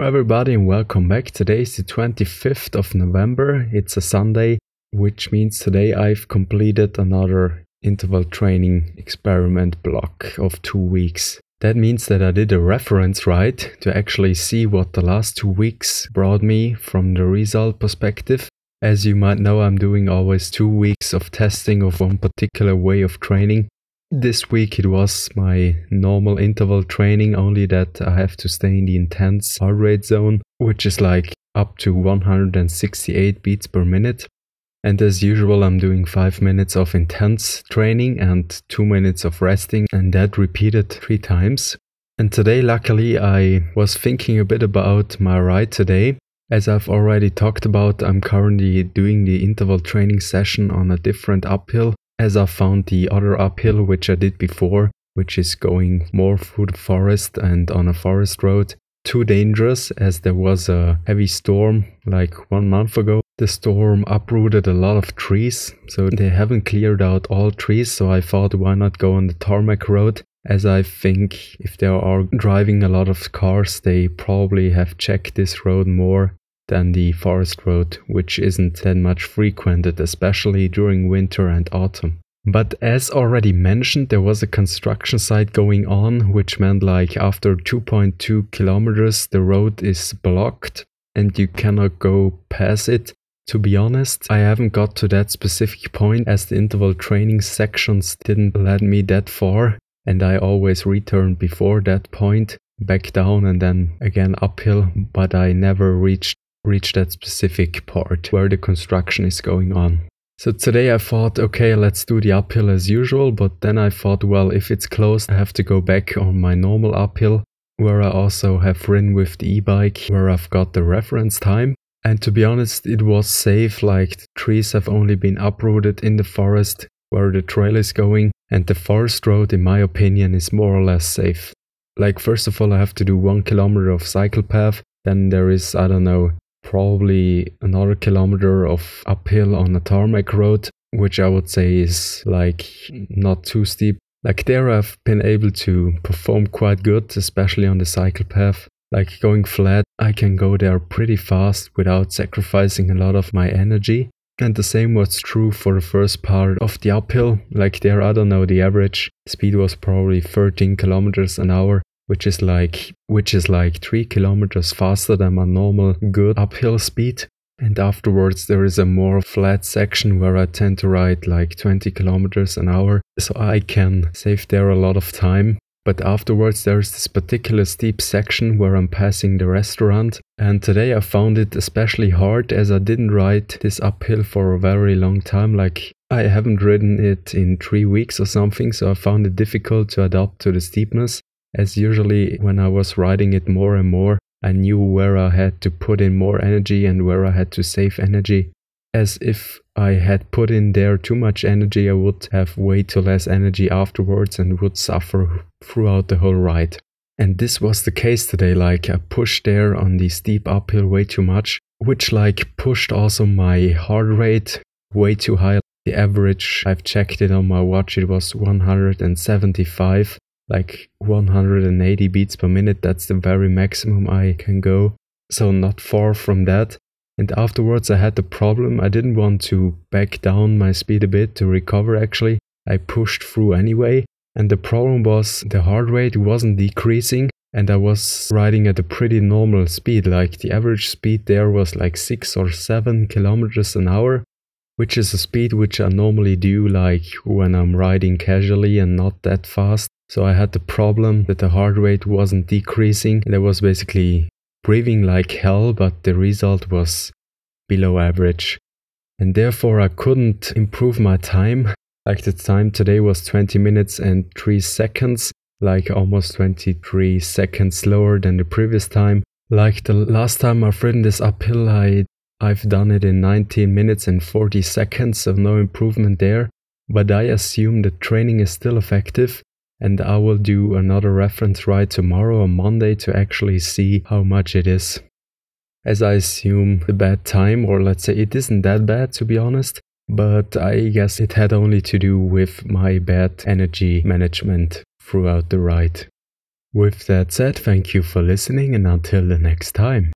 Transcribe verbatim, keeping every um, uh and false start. Hello everybody and welcome back. Today is the twenty-fifth of November. It's a Sunday, which means today I've completed another interval training experiment block of two weeks. That means that I did a reference ride to actually see what the last two weeks brought me from the result perspective. As you might know, I'm doing always two weeks of testing of one particular way of training. This week it was my normal interval training, only that I have to stay in the intense heart rate zone, which is like up to one hundred sixty-eight beats per minute. And as usual, I'm doing five minutes of intense training and two minutes of resting, and that repeated three times. And today, luckily, I was thinking a bit about my ride today. As I've already talked about, I'm currently doing the interval training session on a different uphill, as I found the other uphill which I did before, which is going more through the forest and on a forest road, too dangerous, as there was a heavy storm like one month ago. The storm uprooted a lot of trees, so they haven't cleared out all trees, so I thought why not go on the tarmac road, as I think if there are driving a lot of cars, they probably have checked this road more than the forest road, which isn't that much frequented, especially during winter and autumn. But as already mentioned, there was a construction site going on, which meant like after two point two kilometers the road is blocked and you cannot go past it. To be honest, I haven't got to that specific point, as the interval training sections didn't let me that far, and I always returned before that point, back down and then again uphill, but I never reached reach that specific part where the construction is going on. So today I thought, okay, let's do the uphill as usual, but then I thought, well, if it's closed, I have to go back on my normal uphill, where I also have ridden with the e-bike, where I've got the reference time. And to be honest, it was safe, like the trees have only been uprooted in the forest where the trail is going, and the forest road, in my opinion, is more or less safe. Like, first of all, I have to do one kilometer of cycle path, then there is, I don't know, probably another kilometer of uphill on a tarmac road, which I would say is like not too steep. Like there I've been able to perform quite good, especially on the cycle path. Like going flat, I can go there pretty fast without sacrificing a lot of my energy. And the same was true for the first part of the uphill. Like there, I don't know, the average speed was probably thirteen kilometers an hour. Which is like which is like three kilometers faster than my normal good uphill speed. And afterwards there is a more flat section where I tend to ride like twenty kilometers an hour, so I can save there a lot of time. But afterwards there's this particular steep section where I'm passing the restaurant, and today I found it especially hard, as I didn't ride this uphill for a very long time. Like I haven't ridden it in three weeks or something, so I found it difficult to adapt to the steepness. As usually when I was riding it more and more, I knew where I had to put in more energy and where I had to save energy. As if I had put in there too much energy, I would have way too less energy afterwards and would suffer throughout the whole ride. And this was the case today. Like I pushed there on the steep uphill way too much, which like pushed also my heart rate way too high. The average, I've checked it on my watch, it was one hundred seventy-five. Like one hundred eighty beats per minute, that's the very maximum I can go, so not far from that. And afterwards I had the problem, I didn't want to back down my speed a bit to recover actually, I pushed through anyway. And the problem was the heart rate wasn't decreasing, and I was riding at a pretty normal speed. Like the average speed there was like six or seven kilometers an hour. Which is a speed which I normally do like when I'm riding casually and not that fast. So I had the problem that the heart rate wasn't decreasing, and I was basically breathing like hell, but the result was below average. And therefore I couldn't improve my time. Like the time today was twenty minutes and three seconds, like almost twenty-three seconds lower than the previous time. Like the last time I've ridden this uphill, I I've done it in nineteen minutes and forty seconds, so no improvement there. But I assume the training is still effective, and I will do another reference ride tomorrow on Monday to actually see how much it is. As I assume the bad time, or let's say it isn't that bad to be honest, but I guess it had only to do with my bad energy management throughout the ride. With that said, thank you for listening and until the next time.